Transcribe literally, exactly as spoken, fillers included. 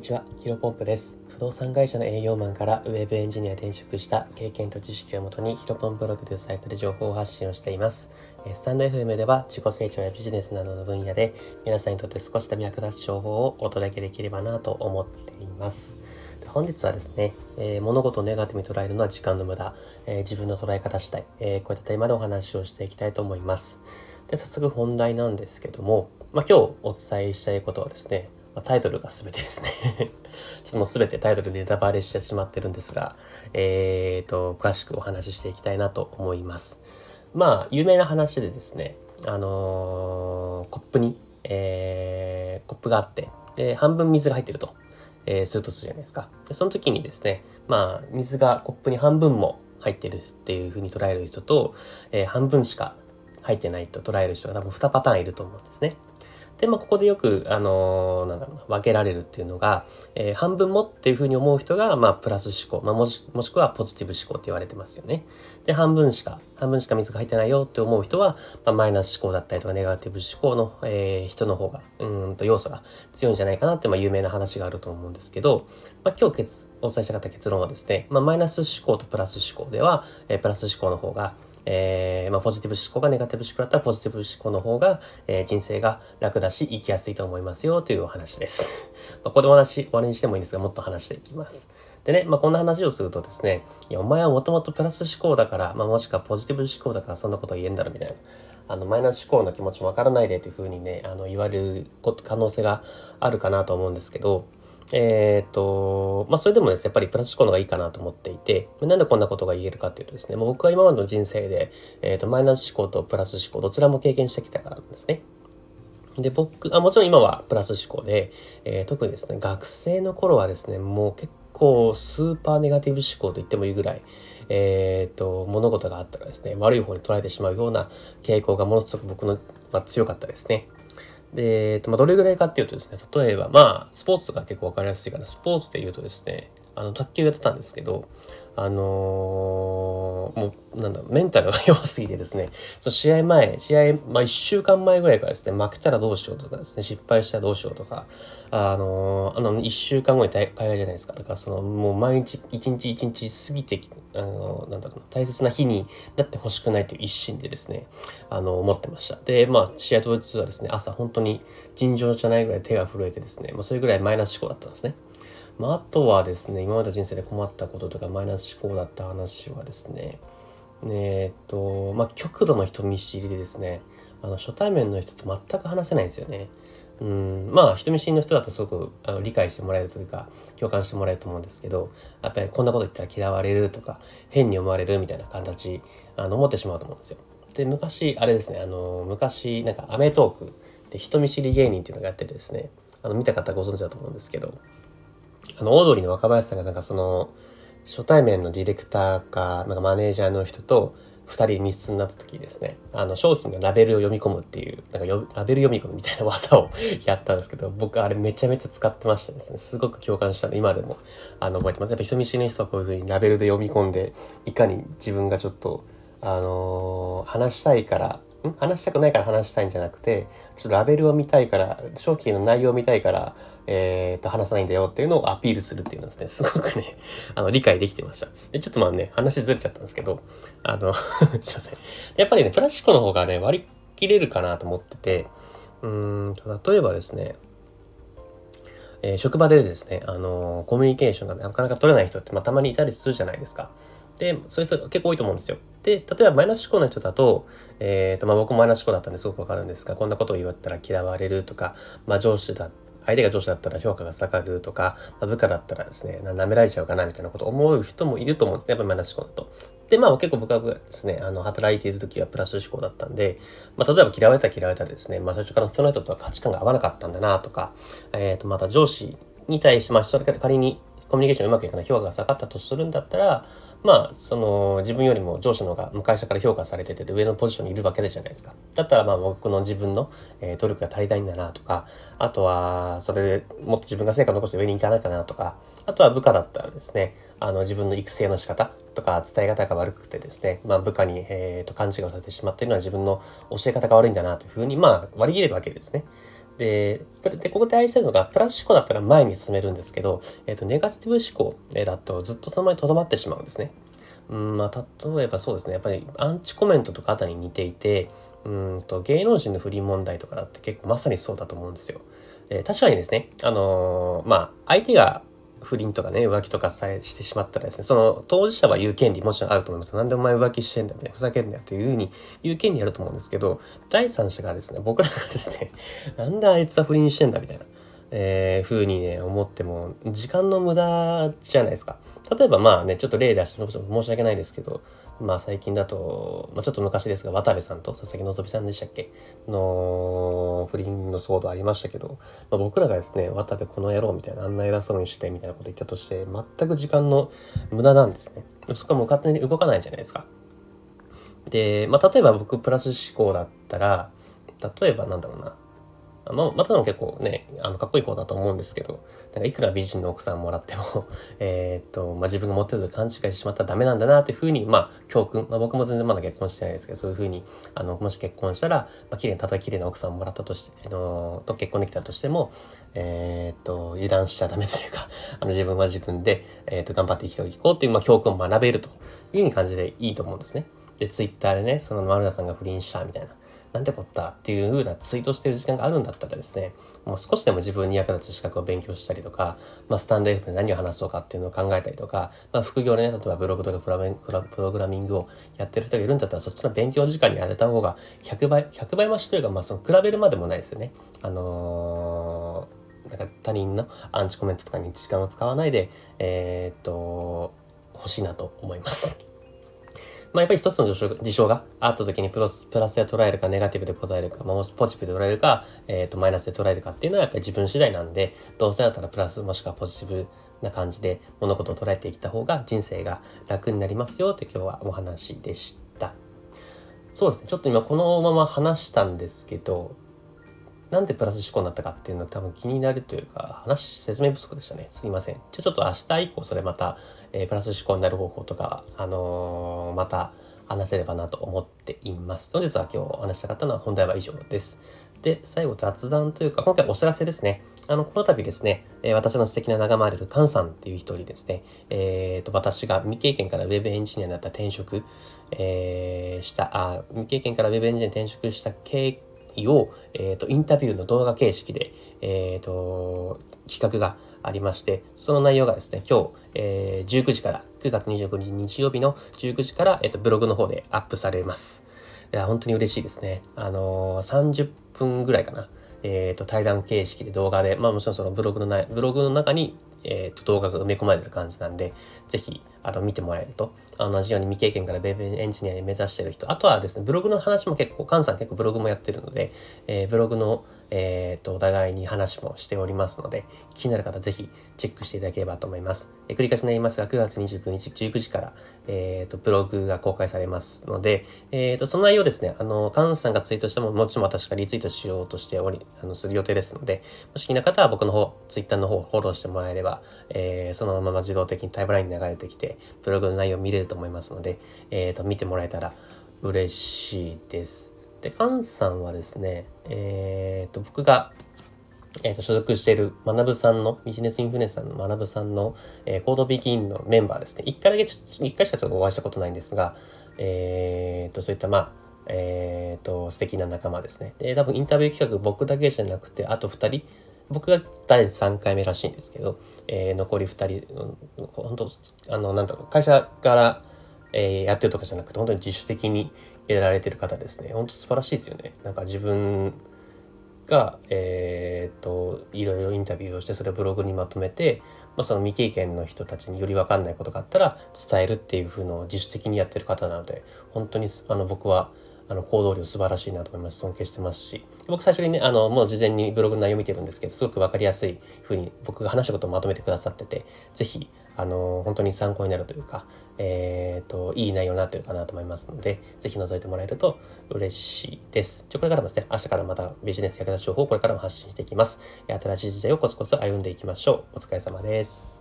にちは、ヒロポンプです。不動産会社の営業マンからウェブエンジニアに転職した経験と知識をもとにヒロポンブログというサイトで情報発信をしています。スタンド エフエム では自己成長やビジネスなどの分野で皆さんにとって少しでも役立つ情報をお届けできればなと思っています。本日はですね、えー、物事をネガティブに捉えるのは時間の無駄、えー、自分の捉え方次第、えー、こういったテーマでお話をしていきたいと思います。で、早速本題なんですけども、まあ、今日お伝えしたいことはですね、タイトルが全てですねちょっともう全てタイトルでネタバレしてしまってるんですが、えーと、詳しくお話ししていきたいなと思います。まあ、有名な話でですね、あのー、コップに、えー、コップがあって、で、半分水が入ってると。えー、するとするじゃないですか。で、その時にですね、まあ、水がコップに半分も入ってるっていう風に捉える人と、えー、半分しか入ってないと捉える人が多分にパターンいると思うんですね。で、まあ、ここでよく、あのー、なんだろうな、分けられるっていうのが、えー、半分もっていう風に思う人が、まあ、プラス思考、まあ、もし、もしくはポジティブ思考って言われてますよね。で、半分しか、半分しか水が入ってないよって思う人は、まあ、マイナス思考だったりとか、ネガティブ思考の、えー、人の方が、うーんと要素が強いんじゃないかなって、まあ、有名な話があると思うんですけど、まあ、今日お伝えしたかった結論はですね、まあ、マイナス思考とプラス思考では、えー、プラス思考の方が、えーまあ、ポジティブ思考がネガティブ思考だったらポジティブ思考の方が、えー、人生が楽だし生きやすいと思いますよというお話ですまあここでお話終わりにしてもいいんですが、もっと話していきます。でね、まあ、こんな話をするとですね、いやお前はもともとプラス思考だから、まあ、もしくはポジティブ思考だからそんなこと言えんだろみたいな、あのマイナス思考の気持ちもわからないでというふうにね、あの言われること可能性があるかなと思うんですけど、えーと、まあ、それでもですね、やっぱりプラス思考の方がいいかなと思っていて、なんでこんなことが言えるかというとですね、もう僕は今までの人生で、えーと、マイナス思考とプラス思考、どちらも経験してきたからなんですね。で、僕、あ、もちろん今はプラス思考で、えー、特にですね、学生の頃はですね、もう結構スーパーネガティブ思考と言ってもいいぐらい、えーと、物事があったらですね、悪い方に捉えてしまうような傾向がものすごく僕の、まあ、強かったですね。で、えっと、まあ、どれぐらいかっていうとですね、例えば、まあ、スポーツとか結構わかりやすいから、スポーツで言うとですね、あの、卓球やってたんですけど、あのー、もう、なんだろう、メンタルが弱すぎてですね、その試合前、試合、まあ、いっしゅうかんまえぐらいからですね、負けたらどうしようとかですね、失敗したらどうしようとか、あのー、あの、いっしゅうかんごに大会じゃないですか。だから、その、もう毎日、一日一日過ぎて、あのー、なんだろうな、大切な日になってほしくないという一心でですね、あのー、思ってました。で、まあ、試合当日はですね、朝本当に尋常じゃないぐらい手が震えてですね、まあ、それぐらいマイナス思考だったんですね。まあ、あとはですね、今までの人生で困ったこととかマイナス思考だった話はですね、えっと、まあ、極度の人見知りでですね、あの初対面の人と全く話せないんですよね。うん、まあ、人見知りの人だとすごくあの理解してもらえるというか、共感してもらえると思うんですけど、やっぱりこんなこと言ったら嫌われるとか、変に思われるみたいな形、あの思ってしまうと思うんですよ。で、昔、あれですね、あの、昔、なんかアメトークで人見知り芸人っていうのがやっててですね、あの見た方ご存知だと思うんですけど、あのオードリーの若林さんがなんかその初対面のディレクターかなんかマネージャーの人とふたり密室になった時ですね、あの商品のラベルを読み込むっていうなんかよラベル読み込むみたいな技をやったんですけど、僕あれめちゃめちゃ使ってましたですね。すごく共感したので今でもあの覚えてます。やっぱ人見知りの人はこういう風にラベルで読み込んで、いかに自分がちょっとあのー、話したいからん話したくないから話したいんじゃなくて、ちょっとラベルを見たいから商品の内容を見たいからえー、と話さないんだよっていうのをアピールするっていうのですね、すごくねあの理解できてました。でちょっとまあね話ずれちゃったんですけど、あのすいません、やっぱりねプラス思考の方がね割り切れるかなと思ってて、うーんと例えばですね、えー、職場でですね、あのー、コミュニケーションがなかなか取れない人って、まあ、たまにいたりするじゃないですか。でそういう人結構多いと思うんですよ。で例えばマイナス思考の人だと、えーとまあ、僕もマイナス思考だったんですごくわかるんですが、こんなことを言われたら嫌われるとか、まあ、上司だって相手が上司だったら評価が下がるとか、部下だったらですね、舐められちゃうかなみたいなことを思う人もいると思うんですね。やっぱりマイナス思考だと。で、まあ結構僕はですね、あの、働いている時はプラス思考だったんで、まあ例えば嫌われたら嫌われたらですね、まあ最初からその人とは価値観が合わなかったんだなとか、えっと、また上司に対して、まあそれから仮にコミュニケーションうまくいかない評価が下がったとするんだったら、まあ、その、自分よりも上司の方が会社から評価されてて、上のポジションにいるわけじゃないですか。だったら、まあ、僕の自分の、えー、努力が足りないんだなとか、あとは、それでもっと自分が成果を残して上に行かないかなとか、あとは部下だったらですね、あの、自分の育成の仕方とか伝え方が悪くてですね、まあ、部下に、えーと、勘違いをされてしまっているのは自分の教え方が悪いんだなというふうに、まあ、割り切れるわけですね。で、でここで愛してるのが、プラス思考だったら前に進めるんですけど、えー、とネガティブ思考だとずっとその前にとどまってしまうんですね。うんまあ、例えばそうですね、やっぱりアンチコメントとかあたりに似ていて、うんと芸能人の不倫問題とかだって結構まさにそうだと思うんですよ。えー、確かにですね、あのー、まあ相手が不倫とかね浮気とかさえしてしまったらですね、その当事者は言う権利もちろんあると思います。なんでお前浮気してんだみたいな、ふざけんなよというふうに言う権利あると思うんですけど、第三者がですね、僕らがですね、なんであいつは不倫してんだみたいな、えー、ふうにね思っても時間の無駄じゃないですか。例えばまあね、ちょっと例出して申し訳ないですけど、まあ最近だと、まあ、ちょっと昔ですが渡部さんと佐々木希さんでしたっけの不倫の騒動ありましたけど、まあ、僕らがですね、渡部この野郎みたいな、あんな偉そうにしてみたいなこと言ったとして、全く時間の無駄なんですね。そこはもう勝手に動かないじゃないですか。で、まあ、例えば僕プラス思考だったら、例えばなんだろうな、まあ、またでも結構ね、あのかっこいい方だと思うんですけど、なんかいくら美人の奥さんもらってもえっと、まあ、自分が持ってると勘違いしてしまったらダメなんだなというふうに、まあ教訓、まあ、僕も全然まだ結婚してないですけど、そういうふうにあのもし結婚したら、まあ、綺麗たとえ綺麗な奥さんもらったとして、あのと結婚できたとしても、えっと油断しちゃダメというか、あの自分は自分で、えっと頑張って生きていこうという、まあ、教訓を学べるというふうに感じでいいと思うんですね。でツイッターでね、その丸田さんが不倫したみたいな、なんてこったっていう風なツイートしてる時間があるんだったらですね、もう少しでも自分に役立つ資格を勉強したりとか、まあ、スタンド エフエム で何を話そうかっていうのを考えたりとか、まあ、副業でね、例えばブログとかプロ、プログラミングをやってる人がいるんだったら、そっちの勉強時間に当てた方がひゃくばい、ひゃくばい増しというか、まあ、その比べるまでもないですよね。あのー、なんか他人のアンチコメントとかに時間を使わないで、えー、っと、欲しいなと思います。まあやっぱり一つの事象があった時にプラス、プラスで捉えるか、ネガティブで捉えるか、まあ、ポジティブで捉えるか、えっと、マイナスで捉えるかっていうのはやっぱり自分次第なんで、どうせだったらプラスもしくはポジティブな感じで物事を捉えていった方が人生が楽になりますよって今日はお話でした。そうですね。ちょっと今このまま話したんですけど、なんでプラス思考になったかっていうのは多分気になるというか、話、説明不足でしたね。すいません。じゃちょっと明日以降、それまた、えー、プラス思考になる方法とか、あのー、また話せればなと思っています。本日は今日お話したかったのは本題は以上です。で、最後雑談というか、今回お知らせですね。あの、この度ですね、えー、私の素敵な仲間であるカンさんっていう人にですね、えーと、私が未経験からウェブエンジニアになった転職、えー、した、あ、未経験からウェブエンジニアに転職した経験、を、えーと、インタビューの動画形式で、えーと、企画がありまして、その内容がですね、今日、えー、じゅうくじから、くがつにじゅうくにち日曜日のじゅうくじから、えーと、ブログの方でアップされます。いや、本当に嬉しいですね。あのー、さんじゅっぷんぐらいかな。えーと、対談形式で動画で、まあもちろんそのブログのない、ブログの中に、えーと、動画が埋め込まれてる感じなんで、ぜひ、あの、見てもらえると、同じように未経験からウェブエンジニアに目指してる人、あとはですね、ブログの話も結構、カンさん結構ブログもやってるので、えー、ブログの、えーと、お互いに話もしておりますので、気になる方、ぜひ、チェックしていただければと思います。えー、繰り返しになりますが、くがつにじゅうくにちじゅうくじから、えーと、ブログが公開されますので、えーと、その内容ですね、あの、カンさんがツイートしても、もちろん私がリツイートしようとしており、あの、する予定ですので、もし気になる方は僕の方、ツイッターの方をフォローしてもらえれば、えー、そのまま自動的にタイムラインに流れてきてブログの内容を見れると思いますので、えー、と見てもらえたら嬉しいです。で、カンさんはですね、えー、と僕が、えー、と所属しているマナブさんのビジネスインフルエンサーのマナブさんの、えー、コードビギンのメンバーですね。いっかいだけちょいっかいしかちょっとお会いしたことないんですが、えー、とそういったまあえー、と素敵な仲間ですね。で、多分インタビュー企画僕だけじゃなくてあとふたり、僕がだいさんかいめらしいんですけど、えー、残りふたり、本当、あの、なんだろう、会社から、えー、やってるとかじゃなくて、本当に自主的にやられてる方ですね。本当素晴らしいですよね。なんか自分が、えーと、いろいろインタビューをして、それをブログにまとめて、まあ、その未経験の人たちにより分かんないことがあったら伝えるっていう風のを自主的にやってる方なので、本当に、あの、僕は、あの行動量素晴らしいなと思います。尊敬してますし、僕最初にね、あのもう事前にブログの内容見てるんですけど、すごく分かりやすいふうに僕が話したことをまとめてくださってて、ぜひあの本当に参考になるというか、えっといい内容になってるかなと思いますので、ぜひ覗いてもらえると嬉しいです。これからもですね、明日からまたビジネス役立つ情報をこれからも発信していきます。新しい時代をコツコツ歩んでいきましょう。お疲れ様です。